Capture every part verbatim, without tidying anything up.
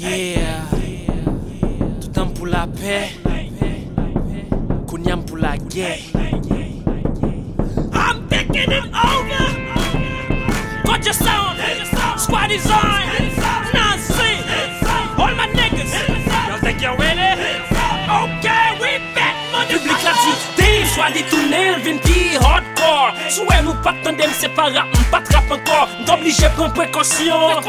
Yeah, tout temps pour la paix, Kounyam pour la guerre. I'm thinking it over. Got your sound, squad is on. Nancy, all my niggas. Y'all think y'all ready? Okay, we back. Public la dite, soit détourné, vin qui hardcore. Souhait nous pas tendem séparate, pas trappe encore. Obligé prendre précaution.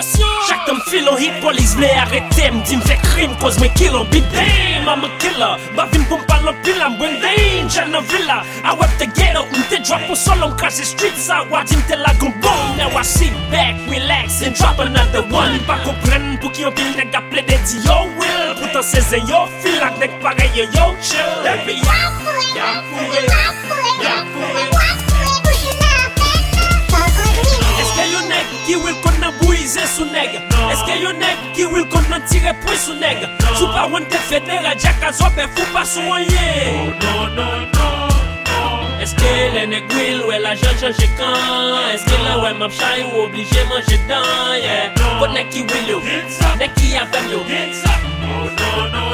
Chaque temps fil on hit police blé arrêté, m'dit me fait crime cause me kill on beat them. I'm a killer, ma vin pour parler pile am when danger na villa. I whip the ghetto, m'te drop on sol on crash the streets. I watch him tell I go boom. Now I sit back, relax and drop another one. Pas comprendre pour qui on pile nèg a plaider dit yo will. Pourtant c'est yo feel like nèg pareil yo chill. Every Y'all fool it, y'all fool it, est-ce que y'en a qui will qu'on bouiser sous nègre? Est-ce que y'en a qui will qu'on tirer point sous nègre? Sous pas one te fédère à Jack à Zop et fou pas soigner. Non, non, non, est-ce que les nègres will ou la jeune change quand? Est-ce que la ouais m'a chai ou obligé manger dedans? Yeah, bon nègre qui will yo, nègre qui a fait yo. Non, non, non,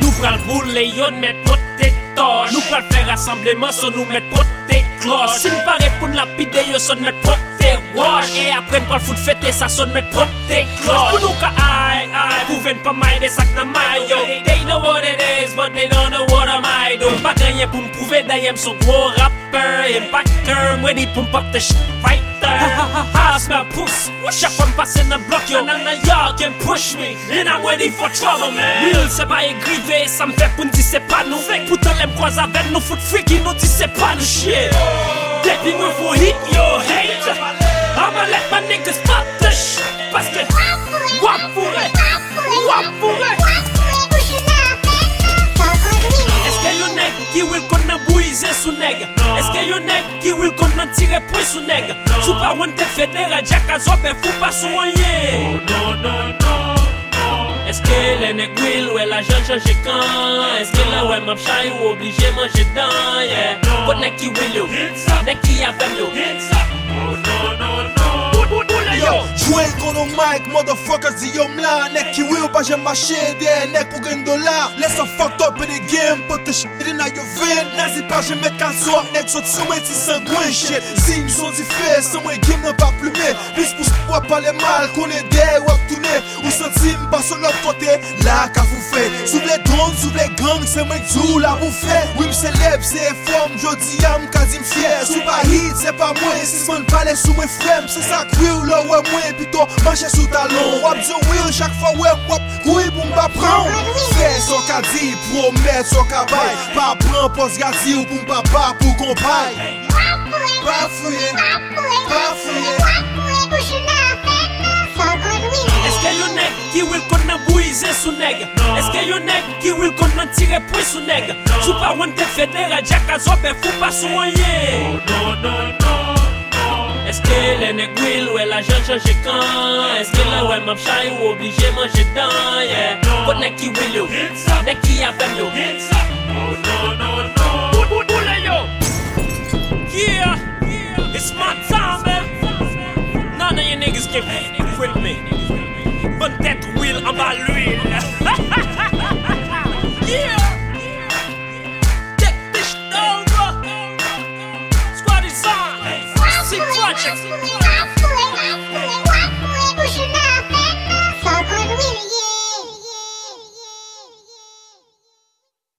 nous pral boule yo met pot tête torche. Nous pral faire rassemblement sans nous mettre pot tête cloche. Si nous paraît pour la pide yo sonne met pot tête wash. Et après pral foot fête ça sonne met pot tête cloche. Pour nous ka aïe aïe pouven pas maille des sacs na maille yo. They know what it is but they don't know what I might do. Pas gagné pour m'prouver d'ailleurs son gros rapper. Impacteur ready pour pop the shit right there. Ha ha ha puss. Chaque fois m'passe na block yo na na y'all can push me and I'm ready for trouble man. Real c'est pas égrifé. Ça me fait pour nous dire c'est pas nous. Pourtant les croise avec nous fout freak. Ils nous disent c'est pas nous shit. Depuis nous faut hit yo hate. I'ma let my niggas pop the shit. Parce que wap fourré, wap fourré. Est-ce que y'en a qui will qu'on bouiser sous nègre? Est-ce que y'en a qui will qu'on tirer point sous nègre? Sous pas one te fédère Jack à Zop et fou pas soigner. Non, non, non. Est-ce que les nègres will ou la jeune change quand? Est-ce que la ouais m'a chai ou obligé manger dedans? Yeah, bon nègre qui will yo, nègre qui a fait yo. Oh non non non, yo, jouez qu'on mic, motherfuckers dit yo m'la. Nègre qui will pas j'aime marcher des nègres pour gagner dollar. Laisse un fucked up in the game, put the shit in your vein. N'hésite pas j'aime mettre qu'un soir, nègre saute sur moi si sangouin shit. Zing sont différents, sans moi game n'a pas plumé. Plus pour soi pas les mal, qu'on est des wap tourner. Ou sentir m'passe l'autre côté, là qu'a vous fait. Sous les drones, sous les gangs, c'est moi qui la vous fait. Oui m'célèbre, c'est forme, j'dis à m'quasi m'fier. Sous pas hit, c'est pas moi, si m'en palais sous mes frères. C'est ça que ou là ouais moi, plutôt marcher sous talon. Wap the wheel, chaque fois ouais wap, oui pour m'pa prendre. Fais son qu'a dit, promettre son qu'a bail. Pas prendre poste gâti ou pour m'pa pas pour qu'on baille. Pas fouiller, pas fouiller. Est-ce que y'en a qui will qu'on bouiser sous nègre? Est-ce que y'en a qui will qu'on tirer point sous nègre? Sous pas one te fédère Jack à Zop et fou pas soigner. Non, non, non, non. Est-ce que les nègres will ou la jeune change quand? Est-ce que la ouais m'a chai ou obligé manger dedans? Yeah, bon nègre qui will yo, nègre qui a fait yo. Oh non, non, non, boule boule yo. Yeah, it's my time man. None of you niggas can f*** with me. Bonne tête, Will, en bas l'huile. Yeah! Take this over. Squad is on. Six projects.